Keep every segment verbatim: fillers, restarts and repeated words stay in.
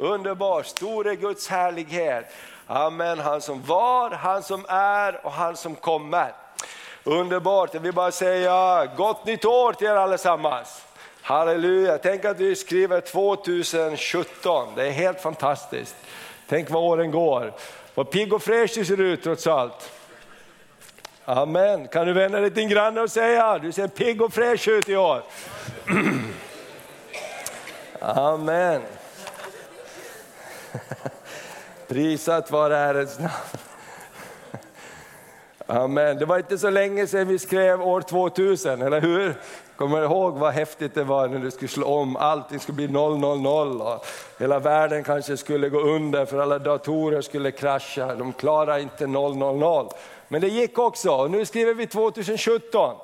Underbar, stor är Guds härlighet. Amen, han som var, han som är och han som kommer. Underbart, jag vill bara säga gott nytt år till er allesammans. Halleluja, tänk att vi skriver tjugosjutton, det är helt fantastiskt. Tänk vad åren går, vad pigg och fräsch det ser ut trots allt. Amen, kan du vända dig till din granne och säga, du ser pigg och fräsch ut i år. Amen. Prisat vare Herrens namn. Amen. Det var inte så länge sedan vi skrev år tvåtusen, eller hur? Kommer du ihåg vad häftigt det var när du skulle slå om? Allting skulle bli noll noll noll och hela världen kanske skulle gå under för alla datorer skulle krascha. De klarar inte noll noll noll. Men det gick också och nu skriver vi tjugosjutton.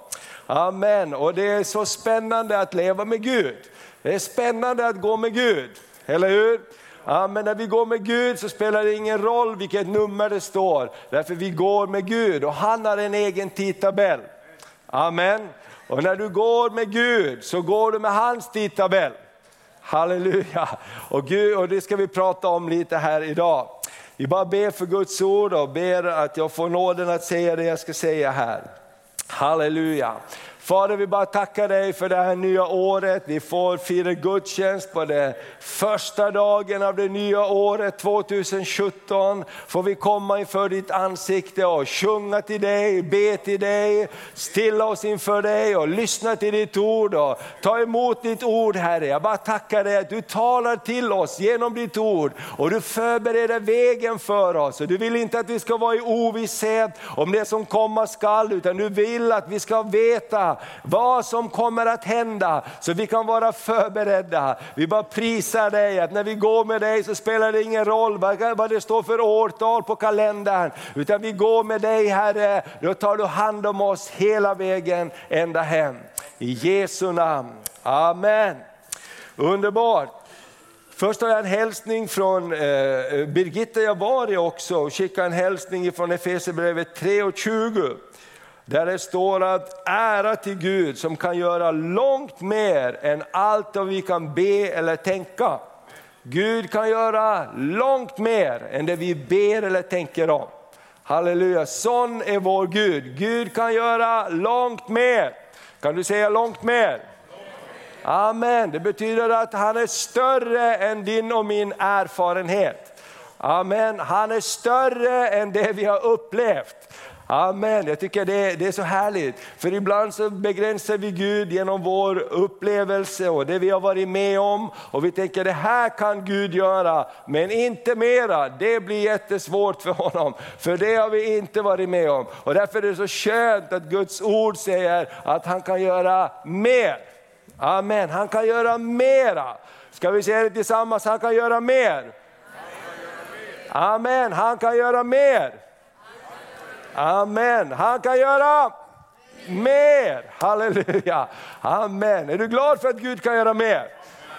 Amen. Och det är så spännande att leva med Gud. Det är spännande att gå med Gud, eller hur? Ja, men när vi går med Gud så spelar det ingen roll vilket nummer det står. Därför vi går med Gud och han har en egen tidtabell. Amen. Och när du går med Gud så går du med hans tidtabell. Halleluja. Och, Gud, och det ska vi prata om lite här idag. Vi bara ber för Guds ord och ber att jag får nåden att säga det jag ska säga här. Halleluja. Fader, vi bara tackar dig för det här nya året. Vi får fira gudstjänst på den första dagen av det nya året tjugosjutton. Får vi komma inför ditt ansikte och sjunga till dig, be till dig, stilla oss inför dig och lyssna till ditt ord och ta emot ditt ord, Herre. Jag bara tackar dig att du talar till oss genom ditt ord och du förbereder vägen för oss. Och du vill inte att vi ska vara i ovisshet om det som komma skall, utan du vill att vi ska veta vad som kommer att hända så vi kan vara förberedda. Vi bara prisar dig att när vi går med dig så spelar det ingen roll vad det står för årtal på kalendern, utan vi går med dig, Herre. Då tar du hand om oss hela vägen ända hem, i Jesu namn. Amen. Underbart. Först har jag en hälsning från eh, Birgitta Javert också, och skickar en hälsning från Efeserbrevet tre och tjugo. Där det står att ära till Gud som kan göra långt mer än allt vad vi kan be eller tänka. Gud kan göra långt mer än det vi ber eller tänker om. Halleluja, sån är vår Gud. Gud kan göra långt mer. Kan du säga långt mer? Amen, det betyder att han är större än din och min erfarenhet. Amen, han är större än det vi har upplevt. Amen, jag tycker det, det är så härligt. För ibland så begränsar vi Gud genom vår upplevelse och det vi har varit med om. Och vi tänker, det här kan Gud göra, men inte mera. Det blir jättesvårt för honom, för det har vi inte varit med om. Och därför är det så skönt att Guds ord säger att han kan göra mer. Amen, han kan göra mera. Ska vi säga det tillsammans, han kan göra mer. Amen, han kan göra mer. Amen, han kan göra mer. Halleluja. Amen. Är du glad för att Gud kan göra mer?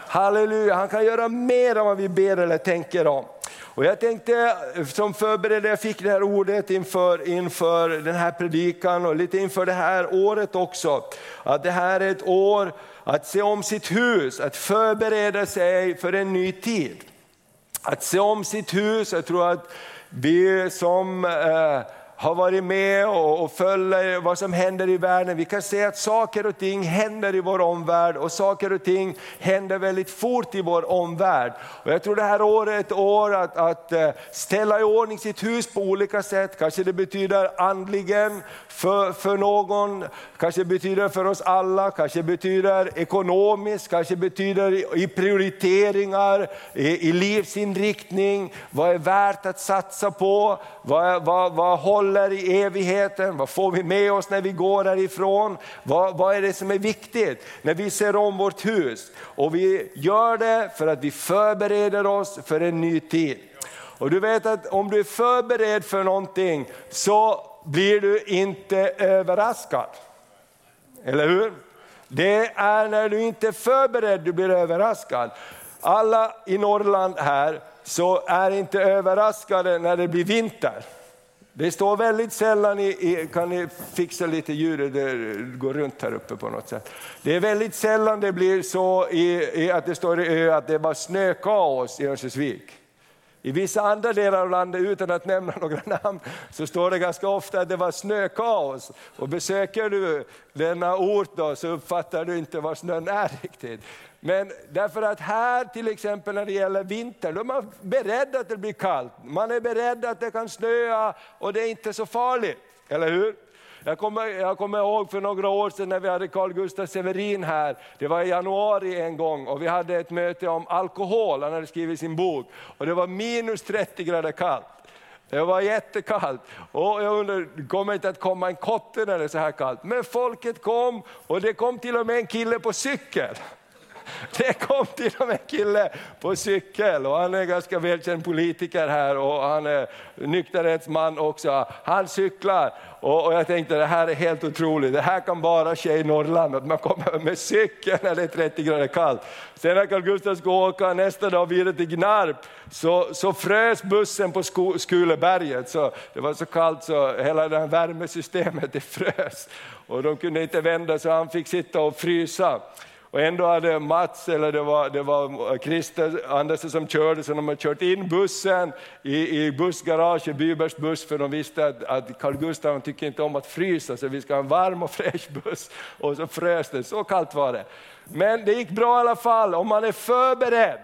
Halleluja, han kan göra mer än vad vi ber eller tänker om. Och jag tänkte, som förberedde, jag fick det här ordet inför, inför den här predikan och lite inför det här året också. Att det här är ett år att se om sitt hus, att förbereda sig för en ny tid. Att se om sitt hus, jag tror att vi som... Eh, har varit med och, och följer vad som händer i världen. Vi kan se att saker och ting händer i vår omvärld. Och saker och ting händer väldigt fort i vår omvärld. Och jag tror det här året är ett år att, att ställa i ordning sitt hus på olika sätt. Kanske det betyder andligen för, för någon. Kanske betyder för oss alla. Kanske betyder ekonomiskt. Kanske betyder i, i prioriteringar. I, i livsinriktning. Vad är värt att satsa på? Vad, vad, vad håller i evigheten? Vad får vi med oss när vi går härifrån? Vad, vad är det som är viktigt när vi ser om vårt hus? Och vi gör det för att vi förbereder oss för en ny tid. Och du vet att om du är förberedd för någonting så blir du inte överraskad. Eller hur? Det är när du inte är förberedd du blir överraskad. Alla i Norrland här så är inte överraskade när det blir vinter. Det står väldigt sällan i, i, kan ni fixa lite djur där, gå runt här uppe på något sätt. Det är väldigt sällan det blir så i, i, att det står i, att det var snökaos i Örnsesvik. I vissa andra delar av landet, utan att nämna några namn, så står det ganska ofta att det var snökaos. Och besöker du denna ort då, så uppfattar du inte vad snön är riktigt. Men därför att här till exempel när det gäller vinter, då är man beredd att det blir kallt. Man är beredd att det kan snöa och det är inte så farligt, eller hur? Jag kommer, jag kommer ihåg för några år sedan när vi hade Carl Gustav Severin här. Det var i januari en gång och vi hade ett möte om alkohol. Han hade skrivit sin bok och det var minus trettio grader kallt. Det var jättekallt och jag undrar, kommer inte att komma en kotte när det är så här kallt? Men folket kom och det kom till och med en kille på cykel. Det kom till och med en kille på cykel och han är ganska välkänd politiker här och han är nykterhetsman också. Han cyklar och, och jag tänkte det här är helt otroligt. Det här kan bara ske i Norrland att man kommer med cykeln när det är trettio grader kallt. Sen när Carl Gustav skulle åka nästa dag vidare till Gnarp så, så frös bussen på sko, Skuleberget. Så det var så kallt så hela det här värmesystemet det frös och de kunde inte vända så han fick sitta och frysa. Och ändå hade Mats, eller det var, det var Christer Andersen som körde, så de hade kört in bussen i, i bussgarage, i Bybers buss, för de visste att, att Carl Gustav tycker inte om att frysa, så vi ska ha en varm och fräsch buss. Och så frös det, så kallt var det. Men det gick bra i alla fall, om man är förberedd.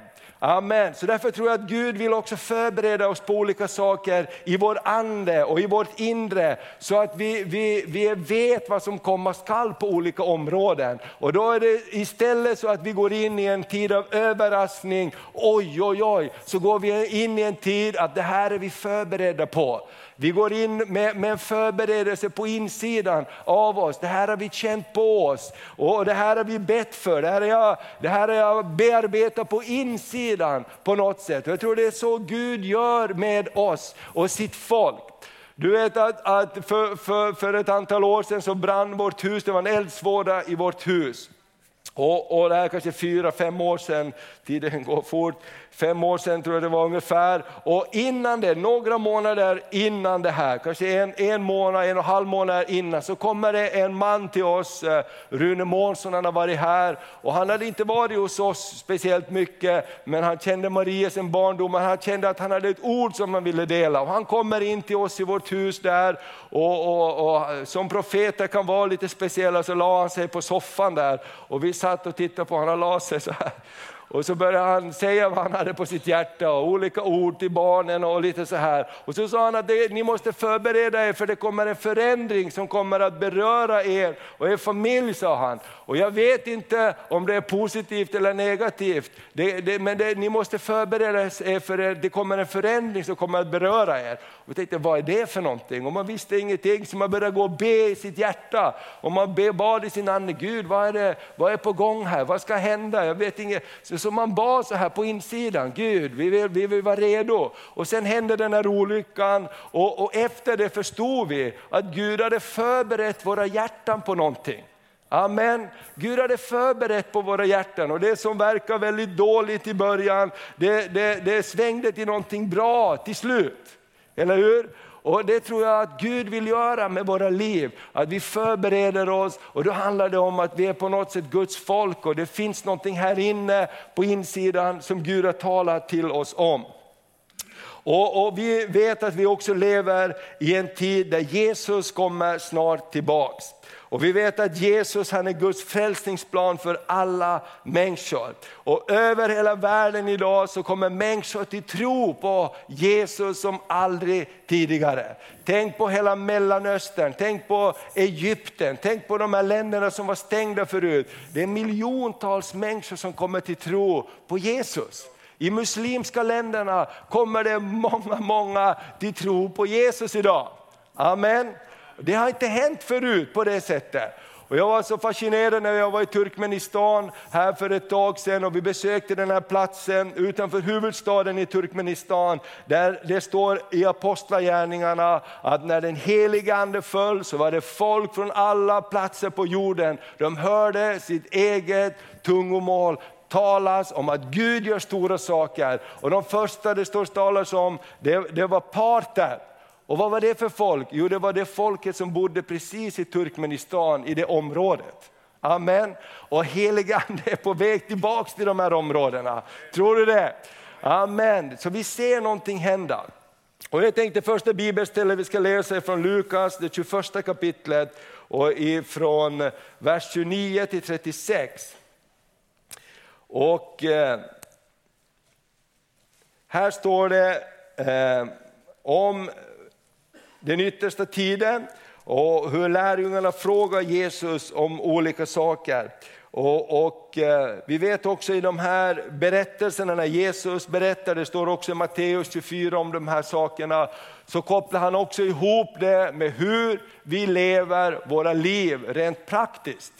Amen. Så därför tror jag att Gud vill också förbereda oss på olika saker i vår ande och i vårt inre. Så att vi, vi, vi vet vad som komma skall på olika områden. Och då är det istället så att vi går in i en tid av överraskning. Oj, oj, oj. Så går vi in i en tid att det här är vi förberedda på. Vi går in med, med en förberedelse på insidan av oss. Det här har vi känt på oss. Och det här har vi bett för. Det här har jag, det här har jag bearbetat på insidan. På något sätt. Jag tror det är så Gud gör med oss och sitt folk. Du vet att, att för, för, för ett antal år sedan så brann vårt hus. Det var en eldsvåda i vårt hus. Och, och det här kanske fyra, fem år sedan. Tiden går fort. Fem år sedan tror jag det var ungefär. Och innan det, några månader innan det här. Kanske en, en månad, en och en halv månad innan. Så kommer det en man till oss. Rune Månsson, han har varit här. Och han hade inte varit hos oss speciellt mycket. Men han kände Maria sin barndom. Han kände att han hade ett ord som han ville dela. Och han kommer in till oss i vårt hus där. Och, och, och som profeter kan vara lite speciella. Så la han sig på soffan där. Och vi satt och tittade på honom och la sig så här. Och så började han säga vad han hade på sitt hjärta och olika ord till barnen och lite så här. Och så sa han att det, ni måste förbereda er för det kommer en förändring som kommer att beröra er och er familj, sa han. Och jag vet inte om det är positivt eller negativt, det, det, men det, ni måste förbereda er för det, det kommer en förändring som kommer att beröra er. Och jag tänkte, vad är det för någonting? Och man visste ingenting, så man började gå och be i sitt hjärta. Och man be, bad i sin ande, Gud, vad är det? Vad är på gång här? Vad ska hända? Jag vet inget. Så Så man bad så här på insidan. Gud, vi vill, vi vill vara redo. Och sen hände den här olyckan. Och, och efter det förstod vi att Gud hade förberett våra hjärtan på någonting. Amen. Gud hade förberett på våra hjärtan. Och det som verkar väldigt dåligt i början. Det, det, det svängde till någonting bra till slut. Eller hur? Och det tror jag att Gud vill göra med våra liv. Att vi förbereder oss. Och då handlar det om att vi är på något sätt Guds folk. Och det finns någonting här inne på insidan som Gud har talat till oss om. Och, och vi vet att vi också lever i en tid där Jesus kommer snart tillbaks. Och vi vet att Jesus, han är Guds frälsningsplan för alla människor. Och över hela världen idag så kommer människor till tro på Jesus som aldrig tidigare. Tänk på hela Mellanöstern, tänk på Egypten, tänk på de här länderna som var stängda förut. Det är miljontals människor som kommer till tro på Jesus. I muslimska länderna kommer det många, många till tro på Jesus idag. Amen. Det har inte hänt förut på det sättet. Och jag var så fascinerad när jag var i Turkmenistan här för ett tag sedan. Och vi besökte den här platsen utanför huvudstaden i Turkmenistan. Där det står i apostlagärningarna att när den heliga ande föll så var det folk från alla platser på jorden. De hörde sitt eget tungomål talas om att Gud gör stora saker. Och de första det står talas om, det, det var parter. Och vad var det för folk? Jo, det var det folket som bodde precis i Turkmenistan, i det området. Amen. Och heligande är på väg tillbaka till de här områdena. Tror du det? Amen. Så vi ser någonting hända. Och jag tänkte första bibelstället vi ska läsa är från Lukas, det tjugoförsta kapitlet, och ifrån vers tjugonio till trettiosex. Och eh, här står det eh, om den yttersta tiden och hur lärjungarna frågar Jesus om olika saker. Och, och eh, vi vet också i de här berättelserna när Jesus berättar, det står också i Matteus tjugofyra om de här sakerna, så kopplar han också ihop det med hur vi lever våra liv rent praktiskt.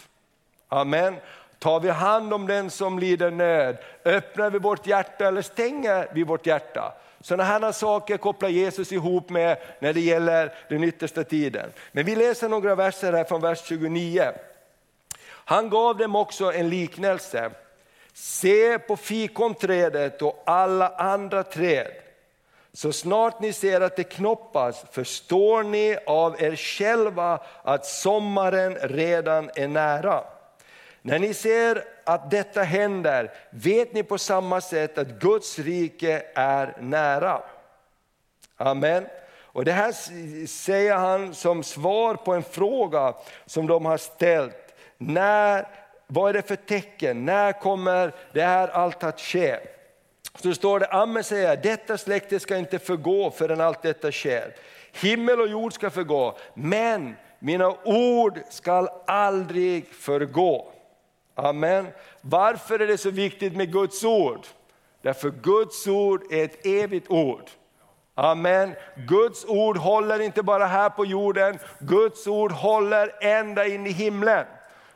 Amen. Tar vi hand om den som lider nöd? Öppnar vi vårt hjärta eller stänger vi vårt hjärta? Sådana här saker kopplar Jesus ihop med när det gäller den yttersta tiden. Men vi läser några verser här från vers tjugonio. Han gav dem också en liknelse. Se på fikonträdet och alla andra träd. Så snart ni ser att det knoppas, förstår ni av er själva att sommaren redan är nära. När ni ser att detta händer, vet ni på samma sätt att Guds rike är nära. Amen. Och det här säger han som svar på en fråga som de har ställt. När, vad är det för tecken? När kommer det här allt att ske? Så står det, amen säger, detta släkte ska inte förgå förrän allt detta sker. Himmel och jord ska förgå, men mina ord ska aldrig förgå. Amen. Varför är det så viktigt med Guds ord? Därför Guds ord är ett evigt ord. Amen. Guds ord håller inte bara här på jorden. Guds ord håller ända in i himlen.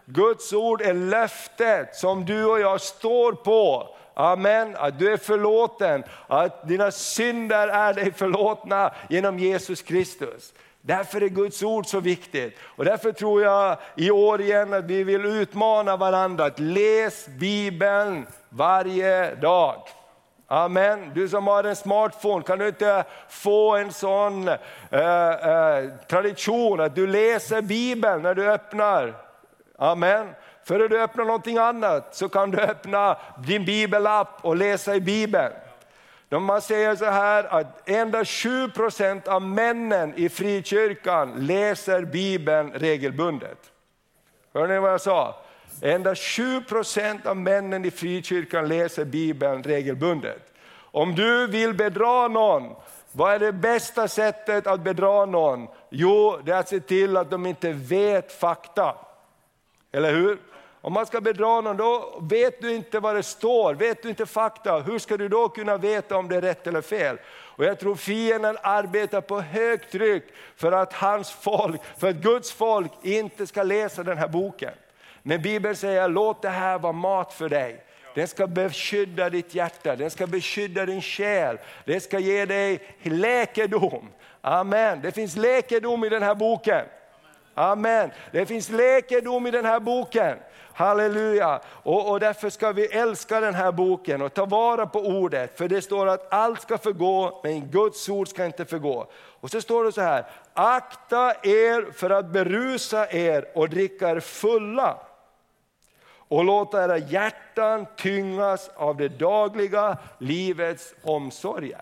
Guds ord är löftet som du och jag står på. Amen. Att du är förlåten. Att dina synder är dig förlåtna genom Jesus Kristus. Därför är Guds ord så viktigt. Och därför tror jag i år igen att vi vill utmana varandra att läs Bibeln varje dag. Amen. Du som har en smartphone, kan du inte få en sån eh, eh, tradition att du läser Bibeln när du öppnar? Amen. Före du öppnar någonting annat så kan du öppna din bibelapp och läsa i Bibeln. Man säger så här att endast sju procent av männen i frikyrkan läser Bibeln regelbundet. Hör ni vad jag sa? Endast sju procent av männen i frikyrkan läser Bibeln regelbundet. Om du vill bedra någon, vad är det bästa sättet att bedra någon? Jo, det är att se till att de inte vet fakta. Eller hur? Om man ska bedra någon, då vet du inte vad det står, vet du inte fakta. Hur ska du då kunna veta om det är rätt eller fel? Och jag tror fienden arbetar på högt tryck för att hans folk, för att Guds folk inte ska läsa den här boken. Men Bibeln säger, låt det här vara mat för dig. Den ska beskydda ditt hjärta, den ska beskydda din själ. Den ska ge dig läkedom. Amen. Det finns läkedom i den här boken. Amen. Det finns läkedom i den här boken. Halleluja. Och, och därför ska vi älska den här boken och ta vara på ordet. För det står att allt ska förgå, men Guds ord ska inte förgå. Och så står det så här. Akta er för att berusa er och dricka er fulla. Och låta era hjärtan tyngas av det dagliga livets omsorger.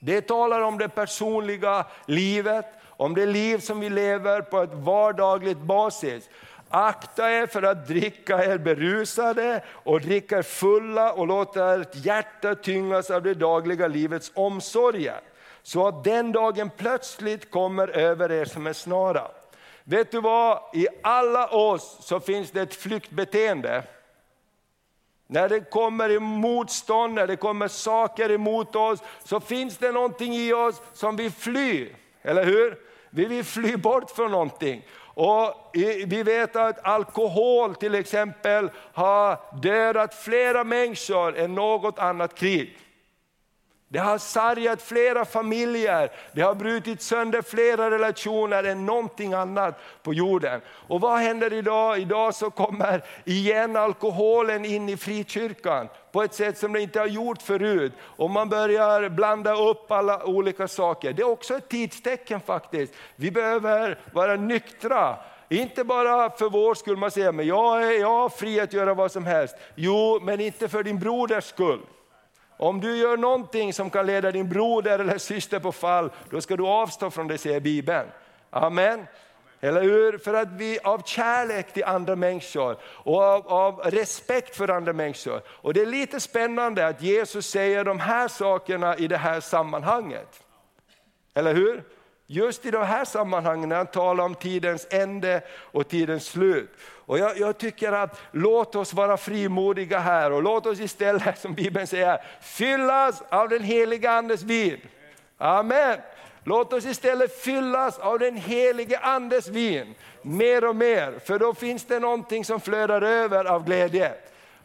Det talar om det personliga livet. Om det liv som vi lever på ett vardagligt basis. Akta er för att dricka er berusade och dricka er fulla och låta ert hjärta tyngas av det dagliga livets omsorger. Så att den dagen plötsligt kommer över er som en snara. Vet du vad? I alla oss så finns det ett flyktbeteende. När det kommer i motstånd, när det kommer saker emot oss, så finns det någonting i oss som vill fly. Eller hur? Vi vill fly bort från någonting. Och vi vet att alkohol till exempel har dödat flera människor än något annat krig. Det har sargat flera familjer, det har brutit sönder flera relationer än någonting annat på jorden. Och vad händer idag? Idag så kommer igen alkoholen in i frikyrkan på ett sätt som det inte har gjort förut. Och man börjar blanda upp alla olika saker. Det är också ett tidstecken faktiskt. Vi behöver vara nyktra. Inte bara för vår skull, man säger, men jag är, jag har fri att göra vad som helst. Jo, men inte för din broders skull. Om du gör någonting som kan leda din broder eller syster på fall, då ska du avstå från det, säger Bibeln. Amen. Eller hur? För att vi av kärlek till andra människor och av, av respekt för andra människor. Och det är lite spännande att Jesus säger de här sakerna i det här sammanhanget. Eller hur? Just i de här sammanhangen när han talar om tidens ände och tidens slut. Och jag, jag tycker att låt oss vara frimodiga här. Och låt oss istället, som Bibeln säger, fyllas av den heliga andes vin. Amen. Låt oss istället fyllas av den helige andes vin. Mer och mer. För då finns det någonting som flödar över av glädje.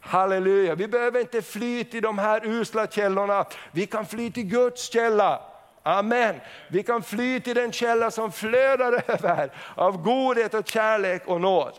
Halleluja. Vi behöver inte fly till de här usla källorna. Vi kan fly till Guds källa. Amen. Vi kan fly till den källa som flödar över av godhet och kärlek och nåd.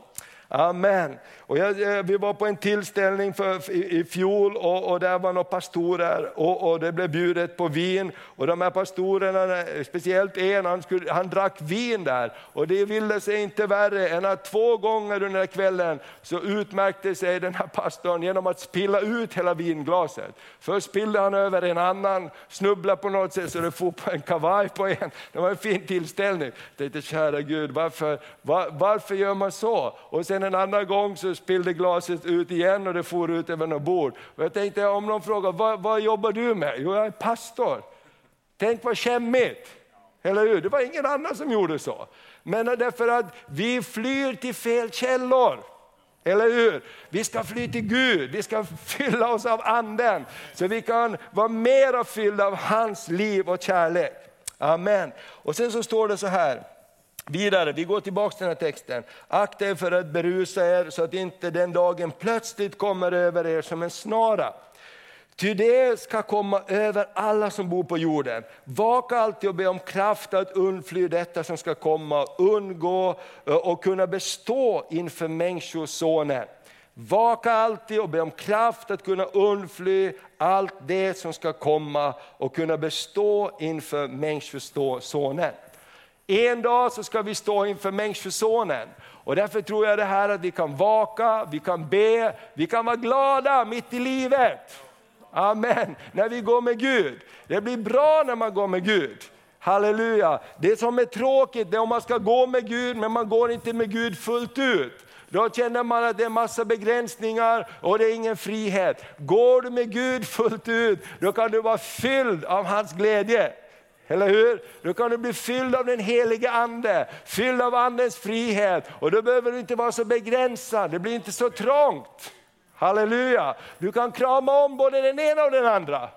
Amen. Och jag, vi var på en tillställning för, i, i fjol och, och där var några pastorer och, och det blev bjudet på vin. Och de här pastorerna, speciellt en, han, skulle, han drack vin där. Och det ville sig inte värre än att två gånger under kvällen så utmärkte sig den här pastorn genom att spilla ut hela vinglaset. Först spillde han över en annan, snubblade på något sätt så det får på en kavaj på en. Det var en fin tillställning. Jag tänkte, kära Gud, varför, var, varför gör man så? Och sen en annan gång så spillde glaset ut igen och det for ut över något bord. Och jag tänkte, om någon frågar, vad, vad jobbar du med? Jo, jag är pastor. Tänk vad kämmigt. Eller hur? Det var ingen annan som gjorde så. Men därför att vi flyr till fel källor. Eller hur? Vi ska fly till Gud. Vi ska fylla oss av anden. Så vi kan vara mer fyllda av hans liv och kärlek. Amen. Och sen så står det så här. Vidare, vi går tillbaka till den här texten. Akta er för att berusa er så att inte den dagen plötsligt kommer över er som en snara. Ty det ska komma över alla som bor på jorden. Vaka alltid och be om kraft att undfly detta som ska komma. Undgå och kunna bestå inför människosonen. Vaka alltid och be om kraft att kunna undfly allt det som ska komma. Och kunna bestå inför människosonen. En dag så ska vi stå inför människosonen. Och därför tror jag det här att vi kan vaka, vi kan be, vi kan vara glada mitt i livet. Amen. När vi går med Gud. Det blir bra när man går med Gud. Halleluja. Det som är tråkigt det är om man ska gå med Gud men man går inte med Gud fullt ut. Då känner man att det är massa begränsningar och det är ingen frihet. Går du med Gud fullt ut då kan du vara fylld av hans glädje. Eller hur? Då kan du bli fylld av den heliga ande. Fylld av andens frihet. Och då behöver du inte vara så begränsad. Det blir inte så trångt. Halleluja. Du kan krama om både den ena och den andra.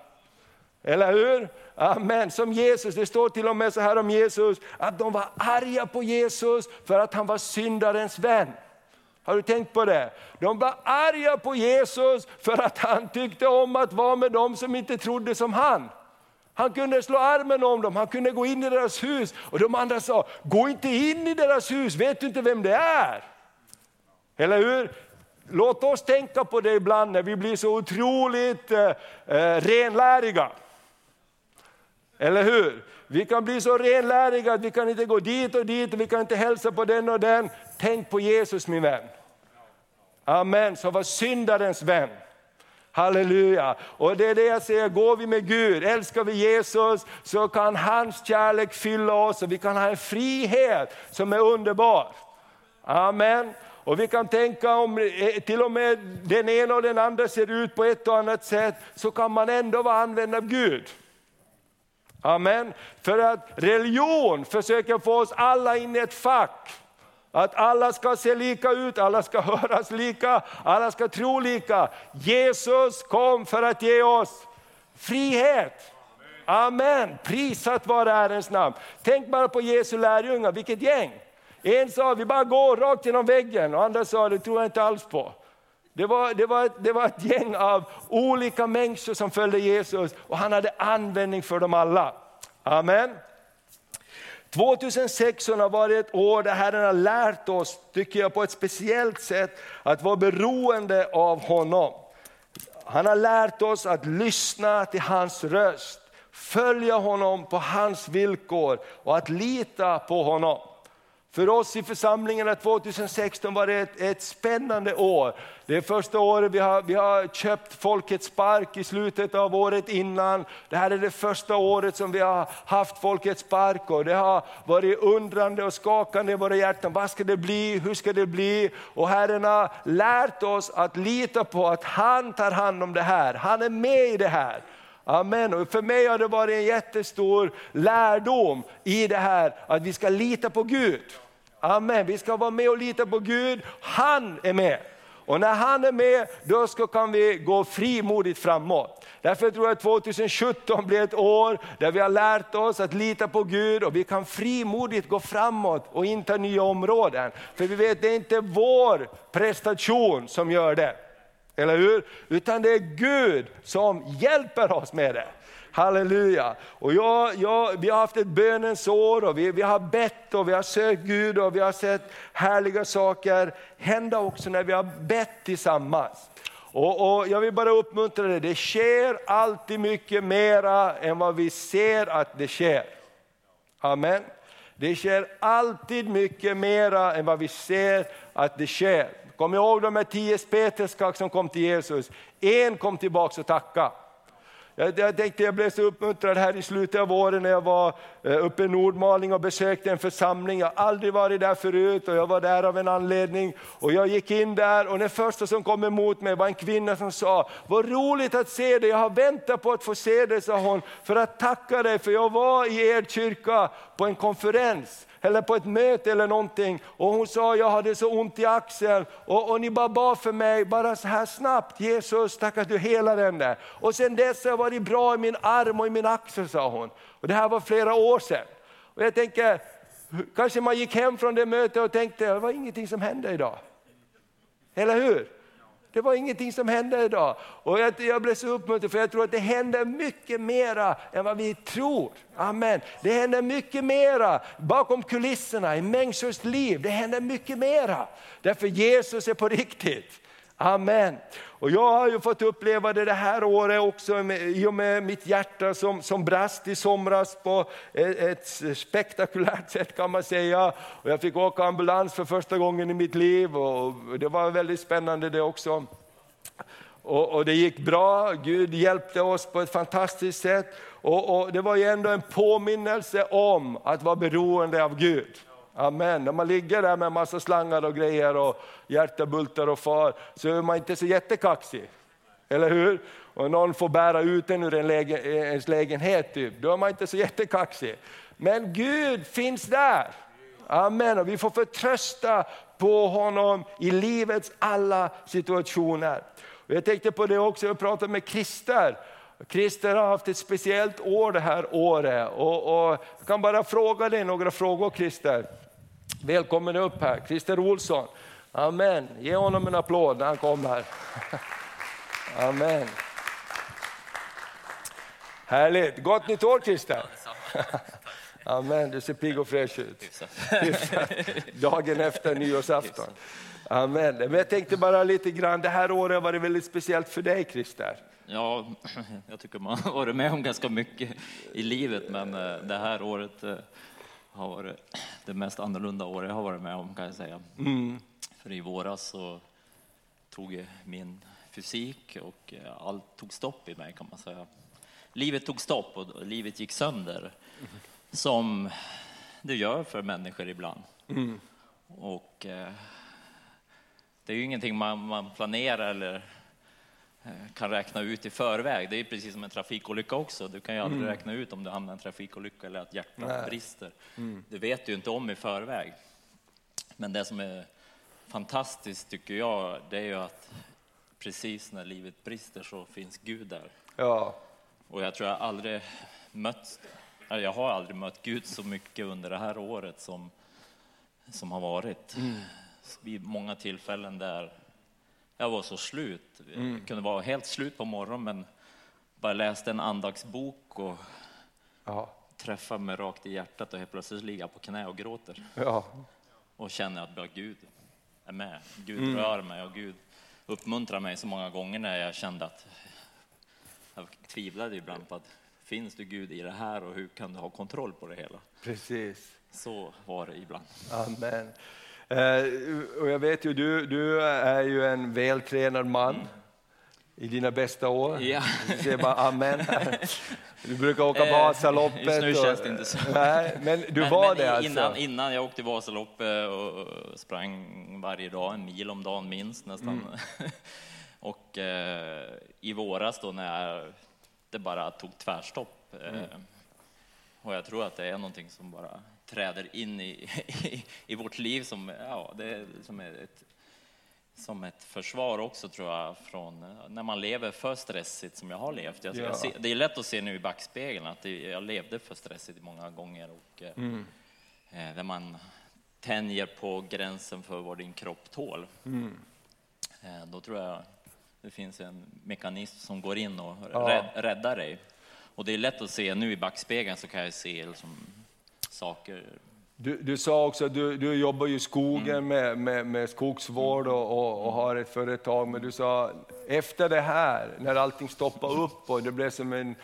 Eller hur? Amen. Som Jesus. Det står till och med så här om Jesus. Att de var arga på Jesus för att han var syndarens vän. Har du tänkt på det? De var arga på Jesus för att han tyckte om att vara med dem som inte trodde som han. Han kunde slå armen om dem, han kunde gå in i deras hus. Och de andra sa, gå inte in i deras hus, vet du inte vem det är? Eller hur? Låt oss tänka på det ibland när vi blir så otroligt eh, eh, renläriga. Eller hur? Vi kan bli så renläriga att vi kan inte gå dit och dit och vi kan inte hälsa på den och den. Tänk på Jesus min vän. Amen, som var syndarens vän. Halleluja. Och det är det jag säger, går vi med Gud, älskar vi Jesus så kan hans kärlek fylla oss och vi kan ha en frihet som är underbar. Amen. Och vi kan tänka om till och med den ena och den andra ser ut på ett och annat sätt så kan man ändå vara använd av Gud. Amen. För att religion försöker få oss alla in i ett fack. Att alla ska se lika ut, alla ska höras lika, alla ska tro lika. Jesus kom för att ge oss frihet. Amen. Prisat vare Herrens namn. Tänk bara på Jesu lärjungar, vilket gäng. En sa vi bara går rakt genom väggen och andra sa det tror jag inte alls på. Det var, det, var, det var ett gäng av olika människor som följde Jesus, och han hade användning för dem alla. Amen. tjugohundrasexton har varit ett år där Herren har lärt oss, tycker jag, på ett speciellt sätt att vara beroende av honom. Han har lärt oss att lyssna till hans röst, följa honom på hans villkor och att lita på honom. För oss i församlingen tjugohundrasexton var det ett, ett spännande år. Det är första året vi har, vi har köpt Folkets park i slutet av året innan. Det här är det första året som vi har haft Folkets park, och det har varit undrande och skakande i våra hjärtan. Vad ska det bli? Hur ska det bli? Och Herren har lärt oss att lita på att han tar hand om det här. Han är med i det här. Amen. Och för mig har det varit en jättestor lärdom i det här, att vi ska lita på Gud. Amen. Vi ska vara med och lita på Gud. Han är med. Och när han är med, då ska, kan vi gå frimodigt framåt. Därför tror jag att tjugohundrasjutton blir ett år där vi har lärt oss att lita på Gud, och vi kan frimodigt gå framåt och inta nya områden. För vi vet, det är inte vår prestation som gör det. Eller hur? Utan det är Gud som hjälper oss med det. Halleluja. Och jag, jag, vi har haft ett bönens år, och vi, vi har bett och vi har sökt Gud, och vi har sett härliga saker hända också när vi har bett tillsammans. Och, och jag vill bara uppmuntra dig. Det sker alltid mycket mera än vad vi ser att det sker. Amen. Det sker alltid mycket mera än vad vi ser att det sker. Kom ihåg de här tio speterskak som kom till Jesus. En kom tillbaka och tacka. Jag, jag tänkte, jag blev så uppmuntrad här i slutet av året när jag var uppe i Nordmaling och besökte en församling. Jag har aldrig varit där förut, och jag var där av en anledning. Och jag gick in där, och den första som kom emot mig var en kvinna som sa: vad roligt att se dig, jag har väntat på att få se dig, sa hon, för att tacka dig, för jag var i er kyrka på en konferens. Eller på ett möte eller någonting. Och hon sa, jag hade så ont i axeln. Och, och ni bara bad för mig. Bara så här snabbt. Jesus, tack att du helade henne. Och sen dess har jag varit bra i min arm och i min axel, sa hon. Och det här var flera år sedan. Och jag tänker, kanske man gick hem från det mötet och tänkte, det var ingenting som hände idag. Eller hur? Det var ingenting som hände idag. Och jag, jag blev så uppmuntrad, för jag tror att det händer mycket mera än vad vi tror. Amen. Det händer mycket mera bakom kulisserna i människors liv. Det händer mycket mera. Därför Jesus är på riktigt. Amen. Och jag har ju fått uppleva det det här året också, i och med mitt hjärta som, som brast i somras på ett, ett spektakulärt sätt, kan man säga. Och jag fick åka ambulans för första gången i mitt liv, och det var väldigt spännande det också. Och, och det gick bra, Gud hjälpte oss på ett fantastiskt sätt. Och, och det var ju ändå en påminnelse om att vara beroende av Gud. Amen. När man ligger där med en massa slangar och grejer och hjärtabultar och far, så är man inte så jättekaxig. Eller hur? Och någon får bära ut en ur en lägen, ens lägenhet typ. Då är man inte så jättekaxig. Men Gud finns där. Amen. Och vi får förtrösta på honom i livets alla situationer. Och jag tänkte på det också, jag pratade med Christer. Christer har haft ett speciellt år det här året. Och, och jag kan bara fråga dig några frågor, Christer. Välkommen upp här, Christer Olsson. Amen. Ge honom en applåd när han kommer. Amen. Härligt. Gott nytt år, Christer. Amen. Du ser pigg och fräsch ut. Dagen efter nyårsafton. Amen. Men jag tänkte bara lite grann. Det här året var det väldigt speciellt för dig, Christer. Ja, jag tycker man har varit med om ganska mycket i livet, men det här året har varit det mest annorlunda året jag har varit med om, kan jag säga. Mm. För i våras så tog min fysik och allt tog stopp i mig, kan man säga. Livet tog stopp och livet gick sönder, som det gör för människor ibland. Mm. Och det är ju ingenting man, man planerar eller kan räkna ut i förväg. Det är precis som en trafikolycka också. Du kan ju aldrig mm. räkna ut om du hamnar i en trafikolycka eller att hjärtat Nej. brister. Mm. Det vet du inte om i förväg. Men det som är fantastiskt, tycker jag, det är ju att precis när livet brister så finns Gud där. Ja. Och jag tror jag aldrig mött, jag har aldrig mött Gud så mycket under det här året som, som har varit. Mm. Vid många tillfällen där jag var så slut. Mm. Jag kunde vara helt slut på morgonen, men bara läste en andagsbok och ja. träffade mig rakt i hjärtat och helt plötsligt ligga på knä och gråter. Ja. Och känner att Gud är med. Gud mm. rör mig och Gud uppmuntrar mig så många gånger när jag kände att jag tvivlade ibland på att finns du Gud i det här och hur kan du ha kontroll på det hela? Precis. Så var det ibland. Amen. Eh, och jag vet ju, du, du är ju en vältränad man mm. i dina bästa år. Ja. Du säger bara amen. Du brukar åka eh, Vasaloppet. Just nu och, känns det inte så. Nej, men du men, var men det alltså. Innan, innan jag åkte Vasaloppet och sprang varje dag, en mil om dagen minst nästan. Mm. och eh, i våras då när jag, det bara tog tvärstopp. Mm. Eh, och jag tror att det är någonting som bara träder in i, i, i vårt liv som, ja, det är som, ett, som ett försvar också tror jag från när man lever för stressigt som jag har levt. Jag, ja. jag ser, det är lätt att se nu i backspegeln att det, jag levde för stressigt många gånger och mm. eh, där man tänjer på gränsen för vad din kropp tål. Mm. Eh, då tror jag det finns en mekanism som går in och ja. rädd, räddar dig. Och det är lätt att se nu i backspegeln så kan jag se liksom, saker. Du, du sa också att du, du jobbar ju i skogen mm. med, med, med skogsvård och, och, och har ett företag. Men du sa efter det här, när allting stoppade upp och det blev som, en,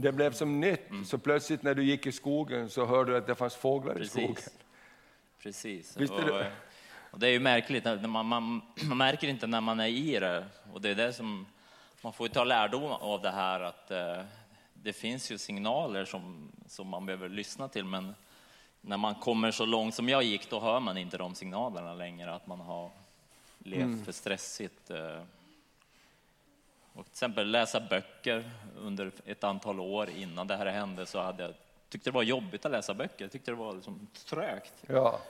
det blev som nytt. Mm. Så plötsligt när du gick i skogen så hörde du att det fanns fåglar Precis. i skogen. Precis. Visste och, du? Och det är ju märkligt. Man, man, man märker inte när man är i det. Och det är det som, man får ju ta lärdom av det här att eh, det finns ju signaler som, som man behöver lyssna till, men när man kommer så långt som jag gick, då hör man inte de signalerna längre, att man har levt mm. för stressigt. Och till exempel läsa böcker under ett antal år innan det här hände, så hade jag tyckte det var jobbigt att läsa böcker. Jag tyckte det var liksom trögt. Ja.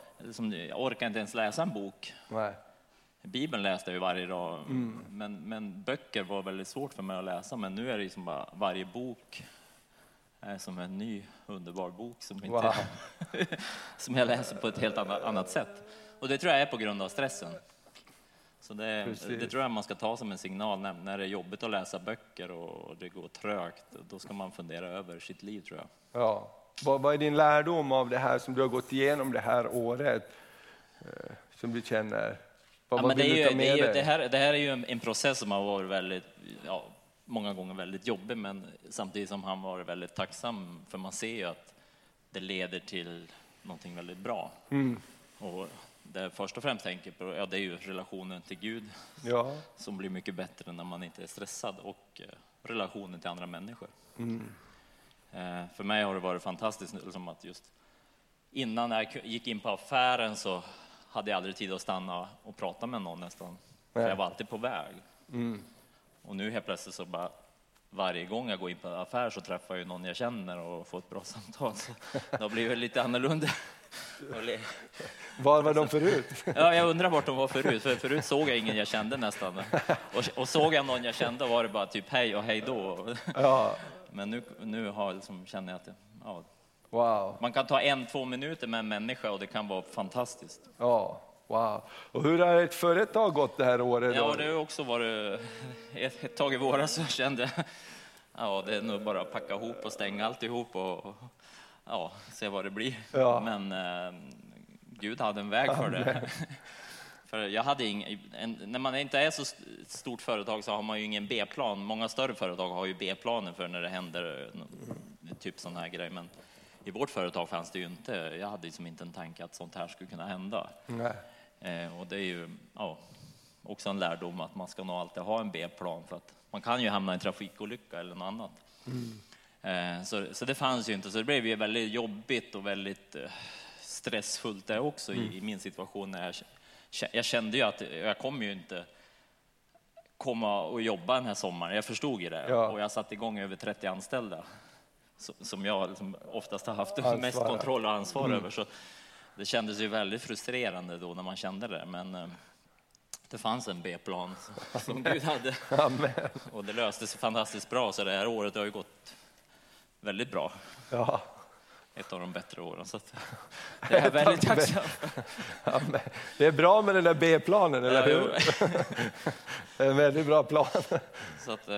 Jag orkade inte ens läsa en bok. Nej. Bibeln läste jag ju varje dag, mm. men, men böcker var väldigt svårt för mig att läsa. Men nu är det liksom bara varje bok är som en ny underbar bok som, inte, wow. som jag läser på ett helt annat, annat sätt. Och det tror jag är på grund av stressen. Så det, det tror jag man ska ta som en signal när, när det är jobbigt att läsa böcker och det går trögt. Då ska man fundera över sitt liv tror jag. Ja. Vad, vad är din lärdom av det här som du har gått igenom det här året som du känner? Ja, men det, är ju, det, är ju, det, här, det här är ju en, en process som har varit väldigt, ja, många gånger väldigt jobbig, men samtidigt som han varit väldigt tacksam, för man ser ju att det leder till någonting väldigt bra. Mm. Och det först och främst tänker på, ja, det är ju relationen till Gud ja. som blir mycket bättre när man inte är stressad, och eh, relationen till andra människor. Mm. Eh, för mig har det varit fantastiskt liksom att just innan jag gick in på affären så hade jag aldrig tid att stanna och prata med någon nästan. För jag var alltid på väg. Mm. Och nu helt plötsligt så bara varje gång jag går in på en affär så träffar jag ju någon jag känner och får ett bra samtal. Så då blir det lite annorlunda. Var var de förut? Ja, jag undrar vart de var förut. För förut såg jag ingen jag kände nästan. Och, och såg jag någon jag kände var det bara typ hej och hej då. Ja. Men nu, nu har liksom, känner jag att ja, wow. man kan ta en, två minuter med en människa och det kan vara fantastiskt. Ja, wow. Och hur har ett företag gått det här året? Ja, det har också varit ett, ett tag i våras så kände jag. Ja, det är nog bara att packa ihop och stänga alltihop och, och ja, se vad det blir. Ja. Men eh, Gud hade en väg för det. För jag hade ing, en, när man inte är så stort företag så har man ju ingen B-plan. Många större företag har ju B-planer för när det händer typ sån här grej, men i vårt företag fanns det ju inte. Jag hade liksom inte en tanke att sånt här skulle kunna hända. Nej. Eh, och det är ju ja, också en lärdom att man ska nog alltid ha en B-plan. För att man kan ju hamna i en trafikolycka eller något annat. Mm. Eh, så, så det fanns ju inte. Så det blev ju väldigt jobbigt och väldigt eh, stressfullt där också mm. i, i min situation. När jag, jag kände ju att jag kommer ju inte komma och jobba den här sommaren. Jag förstod ju det. Ja. Och jag satte igång över trettio anställda. Som jag liksom oftast har haft ansvar. Mest kontroll och ansvar mm. över. Så det kändes ju väldigt frustrerande då när man kände det. Men eh, det fanns en B-plan som, som Gud hade. Amen. Och det löstes fantastiskt bra. Så det här året har ju gått väldigt bra. Ja. ett av de bättre åren. Så att, det är väldigt tacksam. Ja, det är bra med den där B-planen, eller hur? Det är en väldigt bra plan. Så att,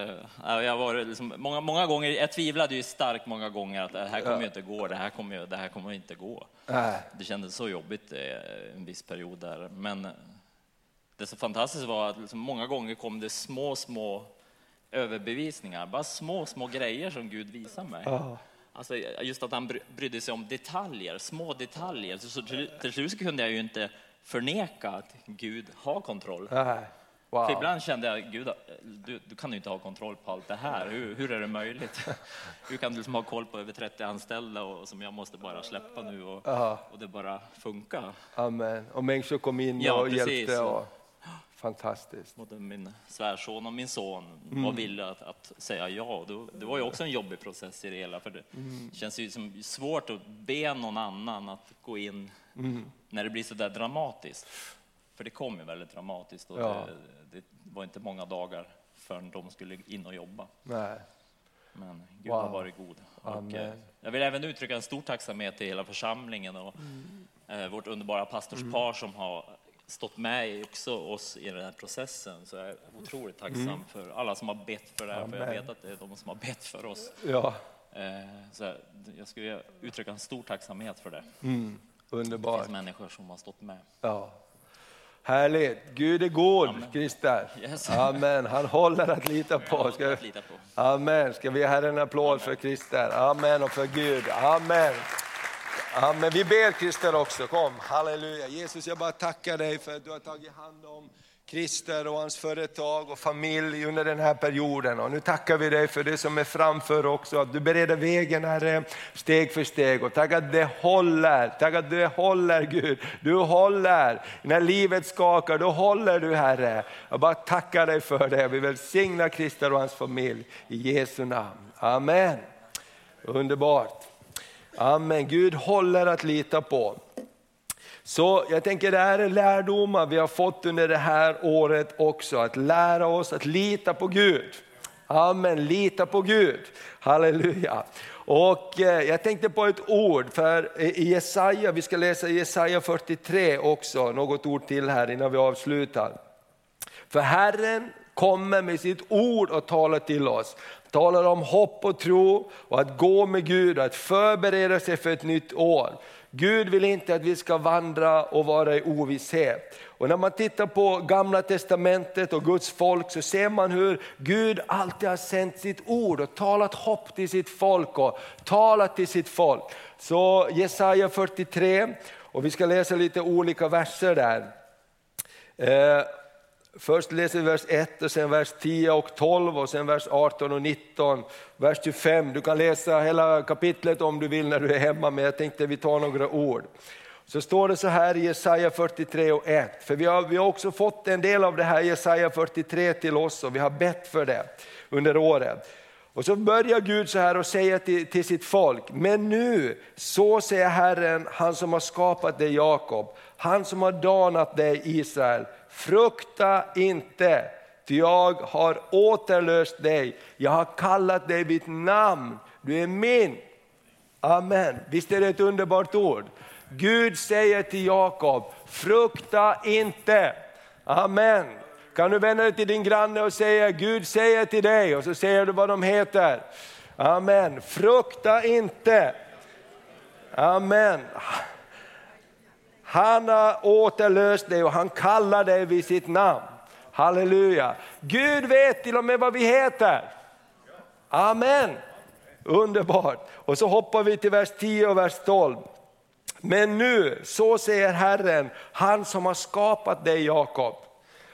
ja, jag var liksom, många, många gånger, jag tvivlade ju starkt många gånger att det här kommer ju inte gå, det här kommer ju, det här kommer inte gå. Äh. Det kändes så jobbigt en viss period där. Men det så fantastiskt var att liksom många gånger kom det små, små överbevisningar. Bara små, små grejer som Gud visade mig. Oh. Alltså, just att han brydde sig om detaljer, små detaljer. Så, så till, till slut kunde jag ju inte förneka att Gud har kontroll. Uh, wow. För ibland kände jag, Gud, du, du kan ju inte ha kontroll på allt det här. Hur, hur är det möjligt? Hur kan du liksom ha koll på över trettio anställda och, som jag måste bara släppa nu och, uh. och det bara funkar. Amen. Och människor kom in ja, och precis, hjälpte. Och... Fantastiskt. Både min svärson och min son mm. var villiga att, att säga ja. Det, det var ju också en jobbig process i det hela. För det mm. känns ju som svårt att be någon annan att gå in mm. när det blir så där dramatiskt. För det kom ju väldigt dramatiskt. Och ja. det, det var inte många dagar förrän de skulle in och jobba. Nej. Men Gud wow. har varit god. Och, eh, jag vill även uttrycka en stor tacksamhet till hela församlingen och mm. eh, vårt underbara pastorspar mm. som har stått med också oss i den här processen, så jag är otroligt tacksam mm. för alla som har bett för det här. Amen. För jag vet att det är de som har bett för oss. Ja. Så jag skulle uttrycka en stor tacksamhet för det. Mm. Underbart. Det finns människor som har stått med. Ja. Härligt. Gud är god, Christer. Yes. Amen. Han håller att lita på. Ska vi... Amen. Ska vi ge här en applåd Amen. För Christer. Amen och för Gud. Amen. Ja, men vi ber Christer också, kom, halleluja. Jesus, jag bara tackar dig för att du har tagit hand om Christer och hans företag och familj under den här perioden. Och nu tackar vi dig för det som är framför också, att du bereder vägen här steg för steg. Och tack att det håller, tack att du håller Gud, du håller. När livet skakar, då håller du Herre. Jag bara tackar dig för det, vi välsignar Christer och hans familj i Jesu namn. Amen, underbart. Amen, Gud håller att lita på. Så jag tänker det här är lärdomar vi har fått under det här året också. Att lära oss att lita på Gud. Amen, lita på Gud. Halleluja. Och jag tänkte på ett ord för i Jesaja, vi ska läsa Jesaja fyrtiotre också. Något ord till här innan vi avslutar. För Herren kommer med sitt ord och talar till oss. Talar om hopp och tro och att gå med Gud och att förbereda sig för ett nytt år. Gud vill inte att vi ska vandra och vara i ovisshet. Och när man tittar på Gamla testamentet och Guds folk så ser man hur Gud alltid har sänt sitt ord och talat hopp till sitt folk och talat till sitt folk. Så Jesaja fyrtiotre, och vi ska läsa lite olika verser där. Eh, Först läser vi vers ett och sen vers tio och tolv och sen vers arton och nitton. Vers tjugofem, du kan läsa hela kapitlet om du vill när du är hemma, men jag tänkte vi tar några ord. Så står det så här i Jesaja fyrtiotre och ett. För vi har, vi har också fått en del av det här Jesaja fyrtiotre till oss och vi har bett för det under året. Och så börjar Gud så här och säger till, till sitt folk. Men nu, så säger Herren, han som har skapat dig Jakob, han som har danat dig Israel. Frukta inte, för jag har återlöst dig. Jag har kallat dig vid namn. Du är min. Amen. Visst är det ett underbart ord? Gud säger till Jakob, frukta inte. Amen. Kan du vända dig till din granne och säga, Gud säger till dig. Och så säger du vad de heter. Amen. Frukta inte. Amen. Han har återlöst dig och han kallar dig vid sitt namn. Halleluja. Gud vet till och med vad vi heter. Amen. Underbart. Och så hoppar vi till vers tio och vers tolv. Men nu, så säger Herren, han som har skapat dig Jakob.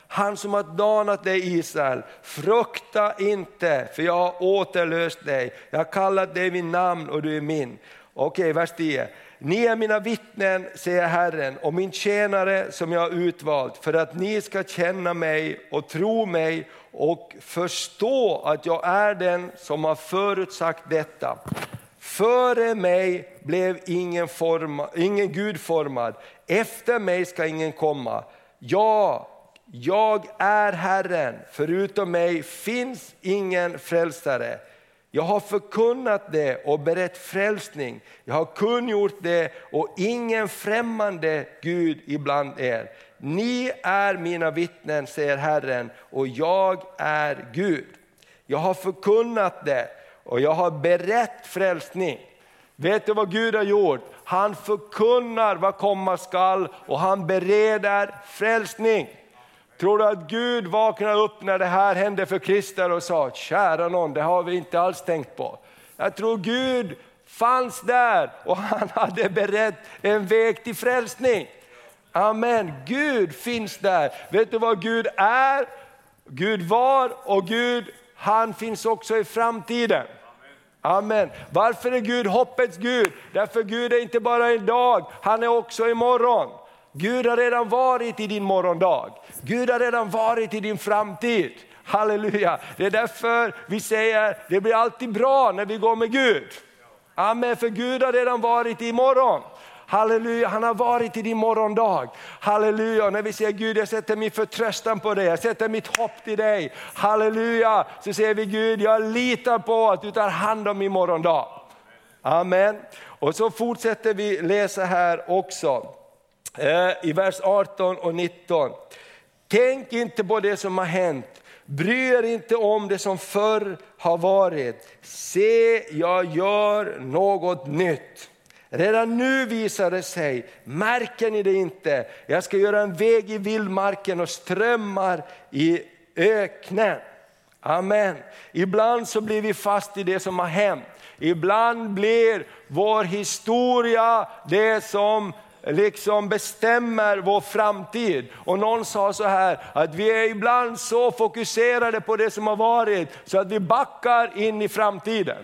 Han som har danat dig Israel, frukta inte, för jag har återlöst dig. Jag har kallat dig vid namn och du är min. Okej, vers tio. Ni är mina vittnen, säger Herren, och min tjänare som jag har utvalt, för att ni ska känna mig och tro mig och förstå att jag är den som har förutsagt detta. Före mig blev ingen, forma, ingen Gud formad, efter mig ska ingen komma. Ja, jag är Herren, förutom mig finns ingen frälsare. Jag har förkunnat det och berett frälsning. Jag har kungjort det och ingen främmande Gud ibland er. Ni är mina vittnen, säger Herren, och jag är Gud. Jag har förkunnat det och jag har berett frälsning. Vet du vad Gud har gjort? Han förkunnar vad komma skall och han bereder frälsning. Tror du att Gud vaknade upp när det här hände för Kristus och sa, kära någon, det har vi inte alls tänkt på. Jag tror Gud fanns där och han hade berett en väg till frälsning. Amen, Gud finns där. Vet du vad Gud är? Gud var och Gud, han finns också i framtiden. Amen. Varför är Gud hoppets Gud? Därför Gud är inte bara idag, han är också imorgon. Gud har redan varit i din morgondag. Gud har redan varit i din framtid. Halleluja. Det är därför vi säger, det blir alltid bra när vi går med Gud. Amen, för Gud har redan varit i morgon. Halleluja, han har varit i din morgondag. Halleluja, när vi säger Gud, jag sätter min förtröstan på dig. Jag sätter mitt hopp till dig. Halleluja, så säger vi Gud, jag litar på att du tar hand om min morgondag. Amen. Och så fortsätter vi läsa här också. I vers arton och nitton. Tänk inte på det som har hänt. Bry er inte om det som förr har varit. Se, jag gör något nytt. Redan nu visar det sig. Märker ni det inte? Jag ska göra en väg i vildmarken och strömmar i öknen. Amen. Ibland så blir vi fast i det som har hänt. Ibland blir vår historia det som liksom bestämmer vår framtid. Och någon sa så här, att vi är ibland så fokuserade på det som har varit så att vi backar in i framtiden.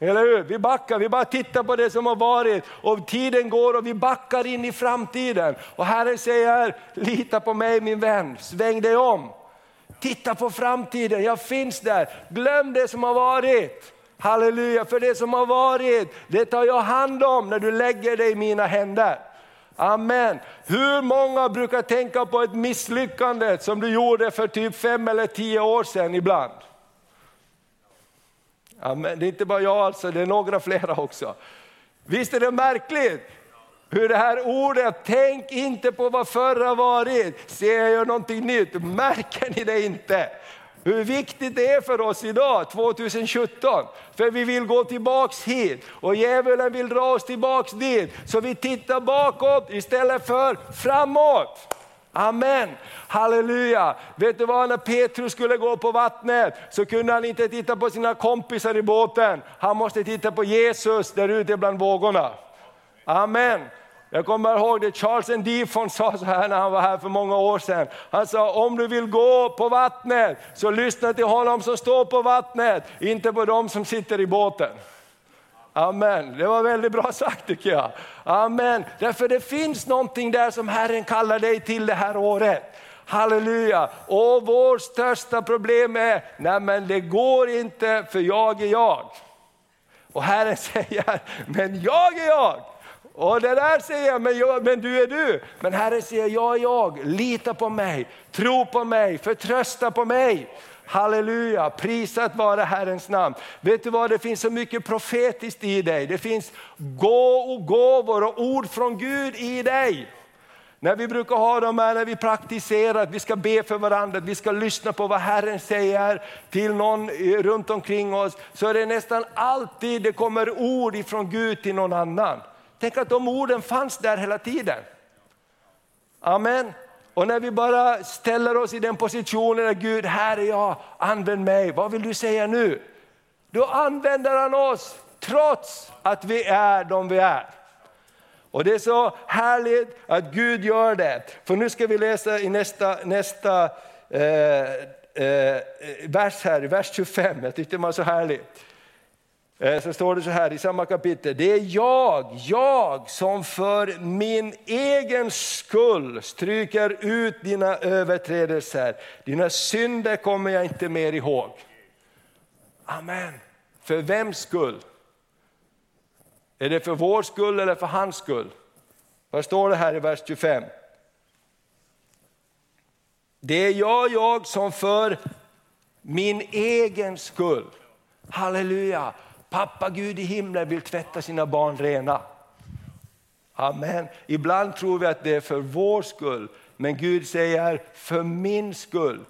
Eller hur? Vi backar, vi bara tittar på det som har varit och tiden går och vi backar in i framtiden. Och Herren säger, lita på mig min vän, sväng dig om. Titta på framtiden, jag finns där. Glöm det som har varit. Halleluja, för det som har varit, det tar jag hand om när du lägger dig i mina händer. Amen. Hur många brukar tänka på ett misslyckande som du gjorde för typ fem eller tio år sedan ibland? Amen. Det är inte bara jag alltså, det är några flera också. Visst är det märkligt? Hur det här ordet, tänk inte på vad förra varit. Ser jag någonting nytt? Märker ni det inte? Hur viktigt det är för oss idag, tjugosjutton. För vi vill gå tillbaks hit. Och djävulen vill dra oss tillbaks dit. Så vi tittar bakåt istället för framåt. Amen. Halleluja. Vet du vad, när Petrus skulle gå på vattnet så kunde han inte titta på sina kompisar i båten. Han måste titta på Jesus där ute bland vågorna. Amen. Jag kommer ihåg det Charles Ndifon sa så här när han var här för många år sedan. Han sa, om du vill gå på vattnet så lyssna till honom som står på vattnet, inte på dem som sitter i båten. Amen, det var väldigt bra sagt tycker jag. Amen, därför det finns någonting där som Herren kallar dig till det här året. Halleluja, och vårt största problem är, nej men det går inte för jag är jag. Och Herren säger, men jag är jag. Och det där säger jag, men, jag, men du är du. Men Herre säger, jag är jag. Lita på mig, tro på mig, förtrösta på mig. Halleluja, prisat vare Herrens namn. Vet du vad, det finns så mycket profetiskt i dig. Det finns gå och gåvor och ord från Gud i dig. När vi brukar ha dem här, när vi praktiserar, att vi ska be för varandra, att vi ska lyssna på vad Herren säger till någon runt omkring oss, så är det nästan alltid det kommer ord ifrån Gud till någon annan. Tänk att de orden fanns där hela tiden. Amen. Och när vi bara ställer oss i den positionen där Gud, här är jag, använd mig. Vad vill du säga nu? Då använder han oss trots att vi är de vi är. Och det är så härligt att Gud gör det. För nu ska vi läsa i nästa, nästa eh, eh, vers här, vers tjugofem. Jag tyckte det var så härligt. Så står det så här i samma kapitel. Det är jag, jag som för min egen skull stryker ut dina överträdelser. Dina synder kommer jag inte mer ihåg. Amen. För vems skull? Är det för vår skull eller för hans skull? Vad står det här i vers tjugofem? Det är jag, jag som för min egen skull. Halleluja. Pappa Gud i himlen vill tvätta sina barn rena. Amen. Ibland tror vi att det är för vår skull. Men Gud säger för min skull.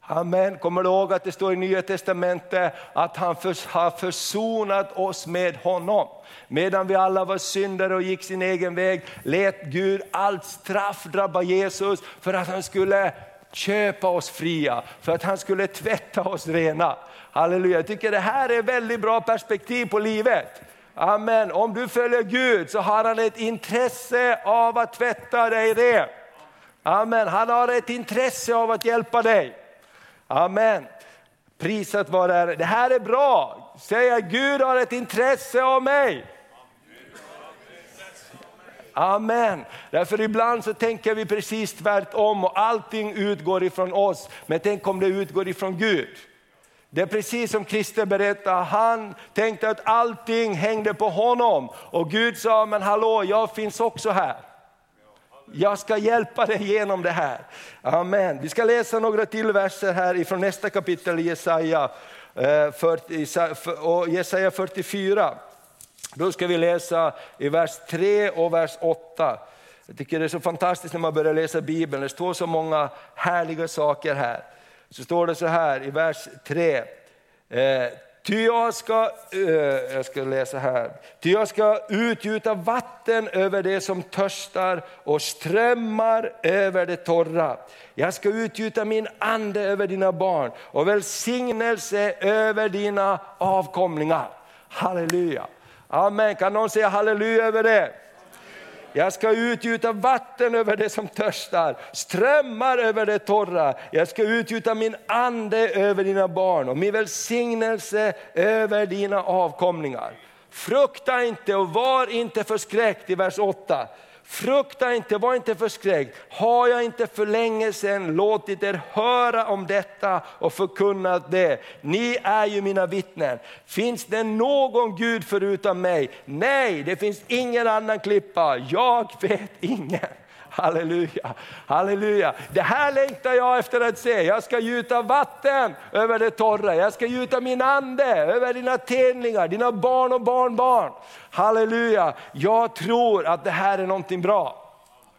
Amen. Kommer du ihåg att det står i Nya Testamentet att han förs- har försonat oss med honom. Medan vi alla var syndare och gick sin egen väg lät Gud allt straff drabba Jesus för att han skulle köpa oss fria. För att han skulle tvätta oss rena. Halleluja. Jag tycker det här är väldigt bra perspektiv på livet. Amen. Om du följer Gud så har han ett intresse av att tvätta dig ren. Amen. Han har ett intresse av att hjälpa dig. Amen. Prisat vad det är. Det här är bra. Säg Gud har ett intresse av mig. Amen. Därför ibland så tänker vi precis tvärtom och allting utgår ifrån oss. Men tänk om det utgår ifrån Gud. Det är precis som Kristus berättar. Han tänkte att allting hängde på honom. Och Gud sa, men hallå, jag finns också här. Jag ska hjälpa dig genom det här. Amen. Vi ska läsa några till verser här ifrån nästa kapitel i Jesaja, och Jesaja fyrtiofyra. Då ska vi läsa i vers tre och vers åtta. Jag tycker det är så fantastiskt när man börjar läsa Bibeln. Det står så många härliga saker här. Så står det så här i vers tre. Ty jag ska, jag ska läsa här. Ty jag ska utgjuta vatten över det som törstar och strömmar över det torra. Jag ska utgjuta min ande över dina barn och välsignelse över dina avkomlingar. Halleluja. Amen. Kan någon säga halleluja över det? Jag ska utgjuta vatten över det som törstar, strömmar över det torra. Jag ska utgjuta min ande över dina barn och min välsignelse över dina avkomlingar. Frukta inte och var inte förskräckt i vers åtta. Frukta inte, var inte förskräckt. Har jag inte för länge sedan låtit er höra om detta och förkunnat det? Ni är ju mina vittnen. Finns det någon Gud förutom mig? Nej, det finns ingen annan klippa. Jag vet ingen. Halleluja, halleluja. Det här längtar jag efter att se. Jag ska gjuta vatten över det torra. Jag ska gjuta min ande över dina tänningar, dina barn och barnbarn. Halleluja, jag tror att det här är någonting bra.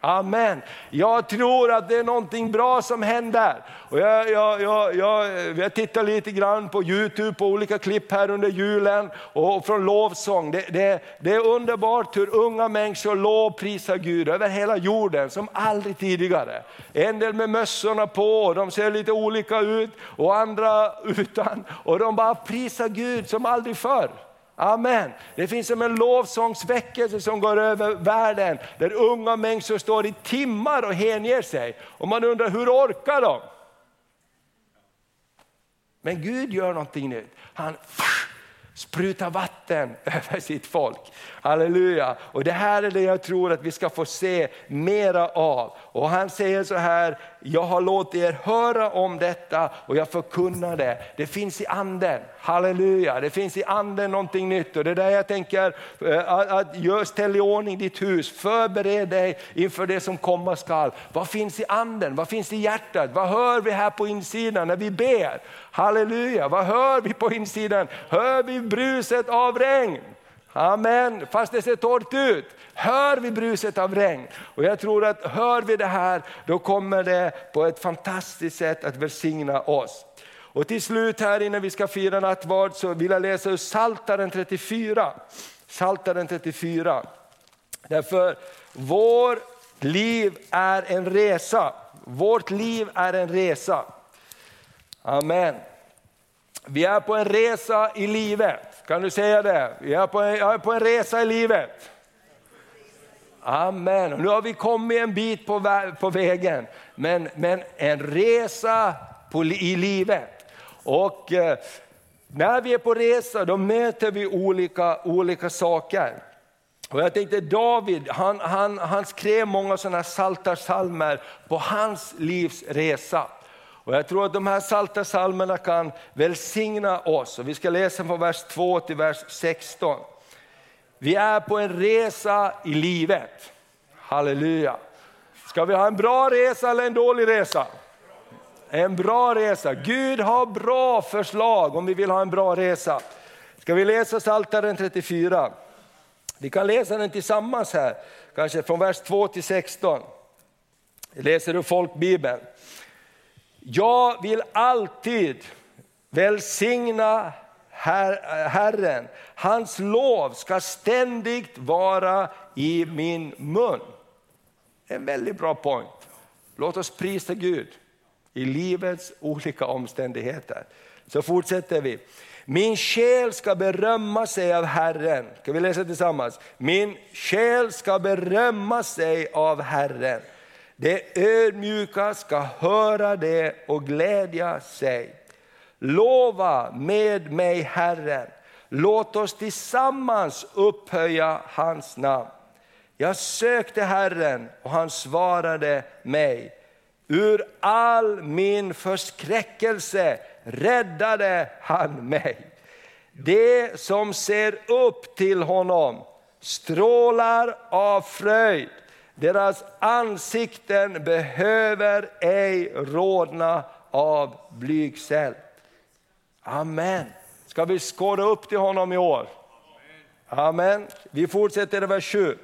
Amen. Jag tror att det är någonting bra som händer. Och jag, jag, jag, jag, jag tittar lite grann på YouTube på olika klipp här under julen och från lovsång. Det, det, det är underbart hur unga människor lovprisar Gud över hela jorden som aldrig tidigare. En del med mössorna på och de ser lite olika ut och andra utan. Och de bara prisar Gud som aldrig förr. Amen. Det finns som en lovsångsväckelse som går över världen. Där unga människor står i timmar och hänger sig. Och man undrar, hur orkar de? Men Gud gör någonting nu. Han sprutar vatten över sitt folk. Halleluja. Och det här är det jag tror att vi ska få se mera av. Och han säger så här, jag har låtit er höra om detta och jag förkunnar det. Det finns i anden. Halleluja. Det finns i anden någonting nytt. Och det är där jag tänker att gör, ställ i ordning ditt hus. Förbered dig inför det som komma skall. Vad finns i anden? Vad finns i hjärtat? Vad hör vi här på insidan när vi ber? Halleluja. Vad hör vi på insidan? Hör vi bruset av regn? Amen, fast det ser torrt ut. Hör vi bruset av regn. Och jag tror att hör vi det här, då kommer det på ett fantastiskt sätt att välsigna oss. Och till slut här innan vi ska fira nattvard så vill jag läsa ur Psaltaren trettiofyra. Psaltaren trettiofyra. Därför, vårt liv är en resa. Vårt liv är en resa. Amen. Vi är på en resa i livet. Kan du säga det? Jag är på en, jag är på en resa i livet. Amen. Nu har vi kommit en bit på, vä- på vägen. Men, men en resa på li- i livet. Och eh, när vi är på resa då möter vi olika, olika saker. Och jag tänkte David, han, han, han skrev många sådana psaltarsalmer på hans livs resa. Och jag tror att de här psaltarsalmerna kan välsigna oss. Och vi ska läsa från vers två till vers sexton. Vi är på en resa i livet. Halleluja. Ska vi ha en bra resa eller en dålig resa? En bra resa. Gud har bra förslag om vi vill ha en bra resa. Ska vi läsa Psaltaren trettiofyra? Vi kan läsa den tillsammans här. Kanske från vers två till sexton. Jag läser ur folkbibeln. Jag vill alltid välsigna Her- Herren. Hans lov ska ständigt vara i min mun. En väldigt bra point. Låt oss prisa Gud i livets olika omständigheter. Så fortsätter vi. Min själ ska berömma sig av Herren. Kan vi läsa tillsammans? Min själ ska berömma sig av Herren. Det ödmjuka ska höra det och glädja sig. Lova med mig Herren. Låt oss tillsammans upphöja hans namn. Jag sökte Herren och han svarade mig. Ur all min förskräckelse räddade han mig. Det som ser upp till honom strålar av fröjd. Deras ansikten behöver ej rodna av blygsel. Amen. Ska vi skåda upp till honom i år? Amen. Vi fortsätter i vers sju.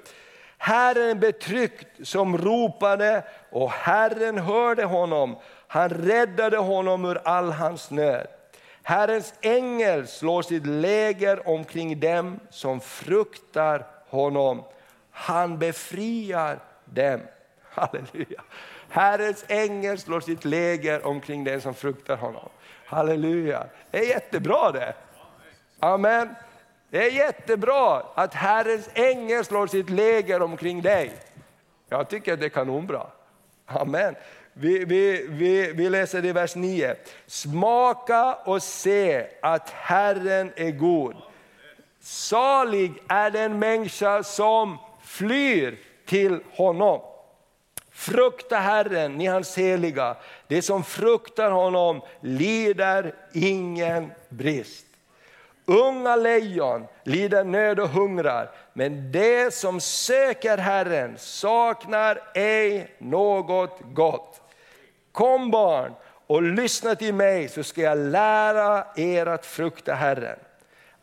Herren betryckt som ropade och Herren hörde honom. Han räddade honom ur all hans nöd. Herrens ängel slår sitt läger omkring dem som fruktar honom. Han befriar dem. Halleluja. Herrens ängel slår sitt läger omkring dem som fruktar honom. Halleluja. Det är jättebra det. Amen. Det är jättebra att Herrens ängel slår sitt läger omkring dig. Jag tycker att det är kanonbra. Amen. Vi, vi, vi, vi läser det i vers nio. Smaka och se att Herren är god. Salig är den människa som flyr till honom. Frukta Herren, ni hans heliga. Det som fruktar honom lider ingen brist. Unga lejon lider nöd och hungrar, men det som söker Herren saknar ej något gott. Kom barn och lyssna till mig så ska jag lära er att frukta Herren.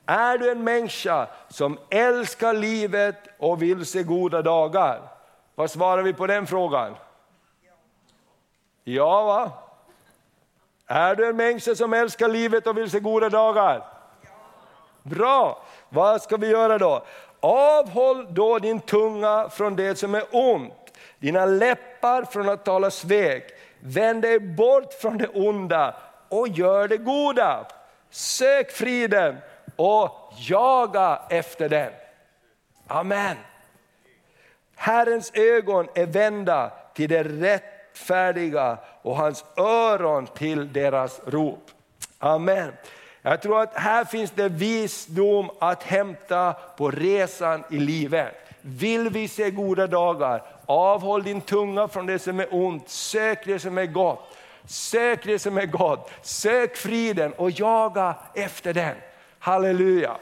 Är du en människa som älskar livet och vill se goda dagar? Vad svarar vi på den frågan? Ja, va? Är du en människa som älskar livet och vill se goda dagar? Bra. Vad ska vi göra då? Avhåll då din tunga från det som är ont. Dina läppar från att tala svek. Vänd dig bort från det onda och gör det goda. Sök friden och jaga efter den. Amen. Herrens ögon är vända till det rättfärdiga och hans öron till deras rop. Amen. Jag tror att här finns det visdom att hämta på resan i livet. Vill vi se goda dagar, avhåll din tunga från det som är ont. Sök det som är gott. Sök det som är gott. Sök friden och jaga efter den. Halleluja.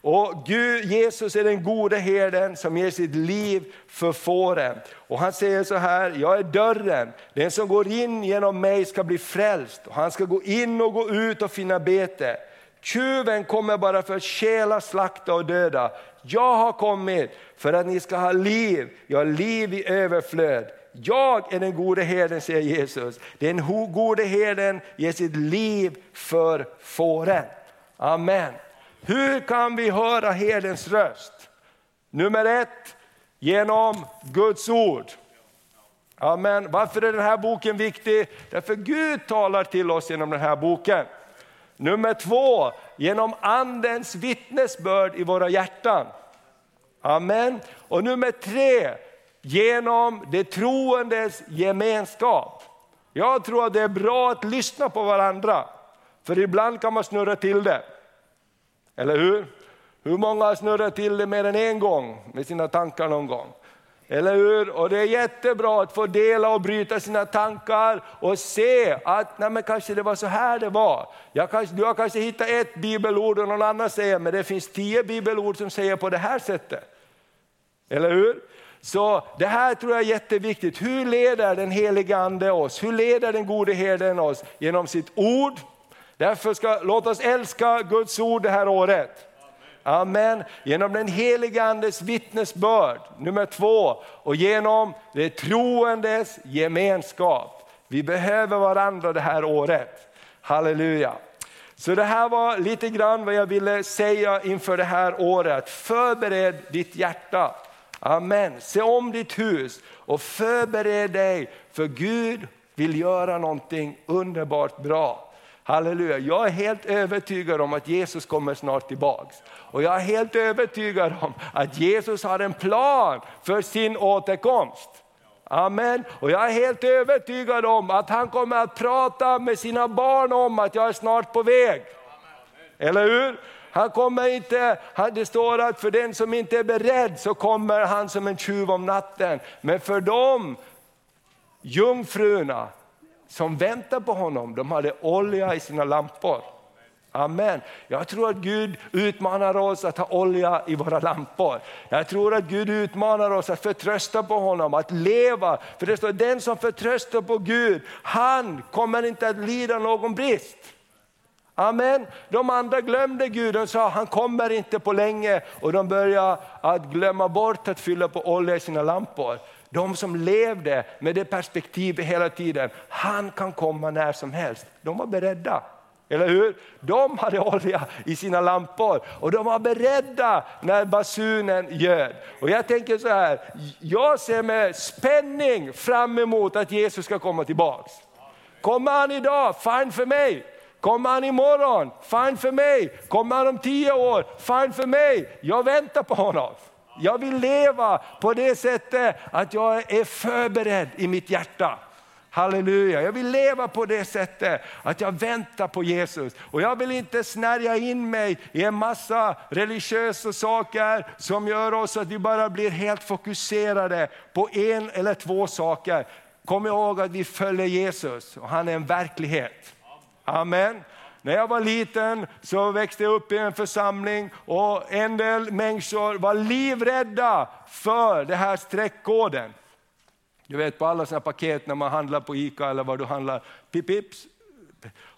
Och Gud, Jesus är den goda herden som ger sitt liv för fåren. Och han säger så här, jag är dörren. Den som går in genom mig ska bli frälst. Och han ska gå in och gå ut och finna bete. Tjuven kommer bara för att stjäla, slakta och döda. Jag har kommit för att ni ska ha liv. Jag har liv i överflöd. Jag är den goda herden, säger Jesus. Den goda herden ger sitt liv för fåren. Amen. Hur kan vi höra herdens röst? Nummer ett, genom Guds ord. Amen. Varför är den här boken viktig? Därför Gud talar till oss genom den här boken. Nummer två, genom andens vittnesbörd i våra hjärtan. Amen. Och nummer tre, genom det troendes gemenskap. Jag tror att det är bra att lyssna på varandra. För ibland kan man snurra till det. Eller hur? Hur många har snurrat till det mer än en gång med sina tankar någon gång? Eller hur? Och det är jättebra att få dela och bryta sina tankar och se att nej men kanske det var så här det var. Jag kanske, du har kanske hittat ett bibelord och någon annan säger men det finns tio bibelord som säger på det här sättet. Eller hur? Så det här tror jag är jätteviktigt. Hur leder den helige ande oss? Hur leder den gode herden oss? Genom sitt ord. Därför ska, låt oss älska Guds ord det här året. Amen. Genom den heliga andes vittnesbörd, nummer två. Och genom det troendes gemenskap. Vi behöver varandra det här året. Halleluja. Så det här var lite grann vad jag ville säga inför det här året. Förbered ditt hjärta. Amen. Se om ditt hus och förbered dig. För Gud vill göra någonting underbart bra. Halleluja, jag är helt övertygad om att Jesus kommer snart tillbaks. Och jag är helt övertygad om att Jesus har en plan för sin återkomst. Amen. Och jag är helt övertygad om att han kommer att prata med sina barn om att jag är snart på väg. Eller hur? Han kommer inte, det står att för den som inte är beredd så kommer han som en tjuv om natten. Men för de jungfruna som väntar på honom, de hade olja i sina lampor. Amen. Jag tror att Gud utmanar oss att ha olja i våra lampor. Jag tror att Gud utmanar oss att förtrösta på honom, att leva. För det står, den som förtröstar på Gud, han kommer inte att lida någon brist. Amen. De andra glömde Gud och sa, han kommer inte på länge. Och de började att glömma bort att fylla på olja i sina lampor. De som levde med det perspektivet hela tiden, han kan komma när som helst. De var beredda, eller hur? De hade olja i sina lampor och de var beredda när basunen ljöd. Och jag tänker så här, jag ser med spänning fram emot att Jesus ska komma tillbaks. Kommer han idag? Fine för mig. Kommer han imorgon? Fine för mig. Kommer han om tio år? Fine för mig. Jag väntar på honom. Jag vill leva på det sättet att jag är förberedd i mitt hjärta. Halleluja. Jag vill leva på det sättet att jag väntar på Jesus. Och jag vill inte snärja in mig i en massa religiösa saker som gör oss att vi bara blir helt fokuserade på en eller två saker. Kom ihåg att vi följer Jesus och han är en verklighet. Amen. När jag var liten så växte jag upp i en församling och en del människor var livrädda för det här streckkoden. Du vet på alla sådana paket när man handlar på Ica eller vad du handlar, pip, pips.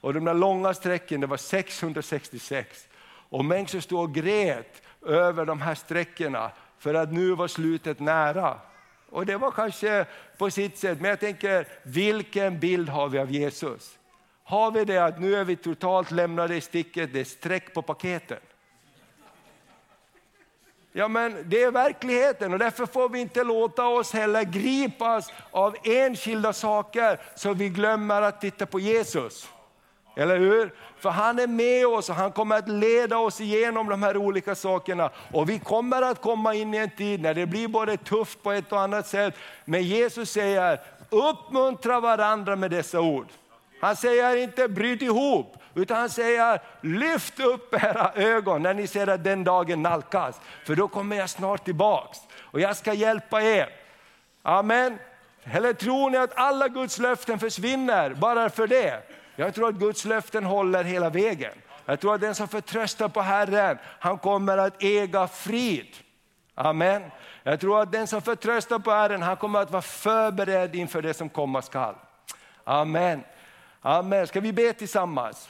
Och de där långa strecken, det var sexhundrasextiosex. Och människor stod och grät över de här streckorna för att nu var slutet nära. Och det var kanske på sitt sätt, men jag tänker, vilken bild har vi av Jesus? Har vi det att nu är vi totalt lämnade i sticket, det är streck på paketen. Ja men det är verkligheten och därför får vi inte låta oss heller gripas av enskilda saker så vi glömmer att titta på Jesus. Eller hur? För han är med oss och han kommer att leda oss igenom de här olika sakerna. Och vi kommer att komma in i en tid när det blir både tufft på ett och annat sätt. Men Jesus säger, uppmuntra varandra med dessa ord. Han säger inte bryt ihop, utan han säger lyft upp era ögon när ni ser att den dagen nalkas. För då kommer jag snart tillbaks och jag ska hjälpa er. Amen. Eller tror ni att alla Guds löften försvinner bara för det? Jag tror att Guds löften håller hela vägen. Jag tror att den som förtröstar på Herren, han kommer att äga frid. Amen. Jag tror att den som förtröstar på Herren, han kommer att vara förberedd inför det som komma skall. Amen. Amen. Ska vi be tillsammans?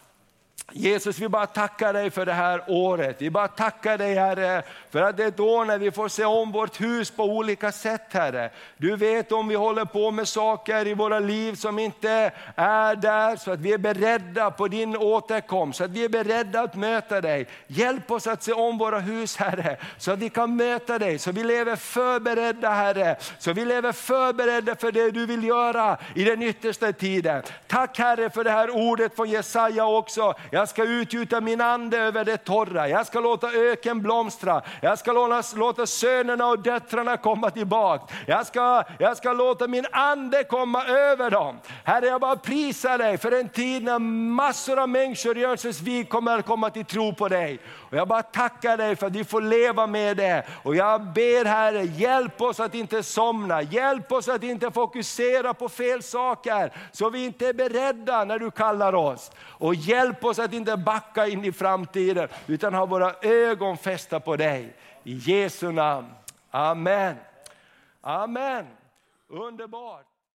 Jesus, vi bara tackar dig för det här året. Vi bara tackar dig, Herre, för att det är ett år när vi får se om vårt hus på olika sätt, Herre. Du vet om vi håller på med saker i våra liv som inte är där, så att vi är beredda på din återkomst, så att vi är beredda att möta dig. Hjälp oss att se om våra hus, Herre, så att vi kan möta dig, så vi lever förberedda, Herre, så vi lever förberedda för det du vill göra i den yttersta tiden. Tack, Herre, för det här ordet från Jesaja också. Jag ska utgjuta min ande över det torra. Jag ska låta öken blomstra. Jag ska låta, låta sönerna och döttrarna komma tillbaka. Jag ska, jag ska låta min ande komma över dem. Herre, jag bara prisar dig för en tid när massor av människor i Örnsesvik kommer att komma till tro på dig. Och jag bara tackar dig för att vi får leva med det. Och jag ber, Herre, hjälp oss att inte somna. Hjälp oss att inte fokusera på fel saker. Så vi inte är beredda när du kallar oss. Och hjälp oss att inte backa in i framtiden, utan ha våra ögon fästa på dig. I Jesu namn. Amen. Amen. Underbart.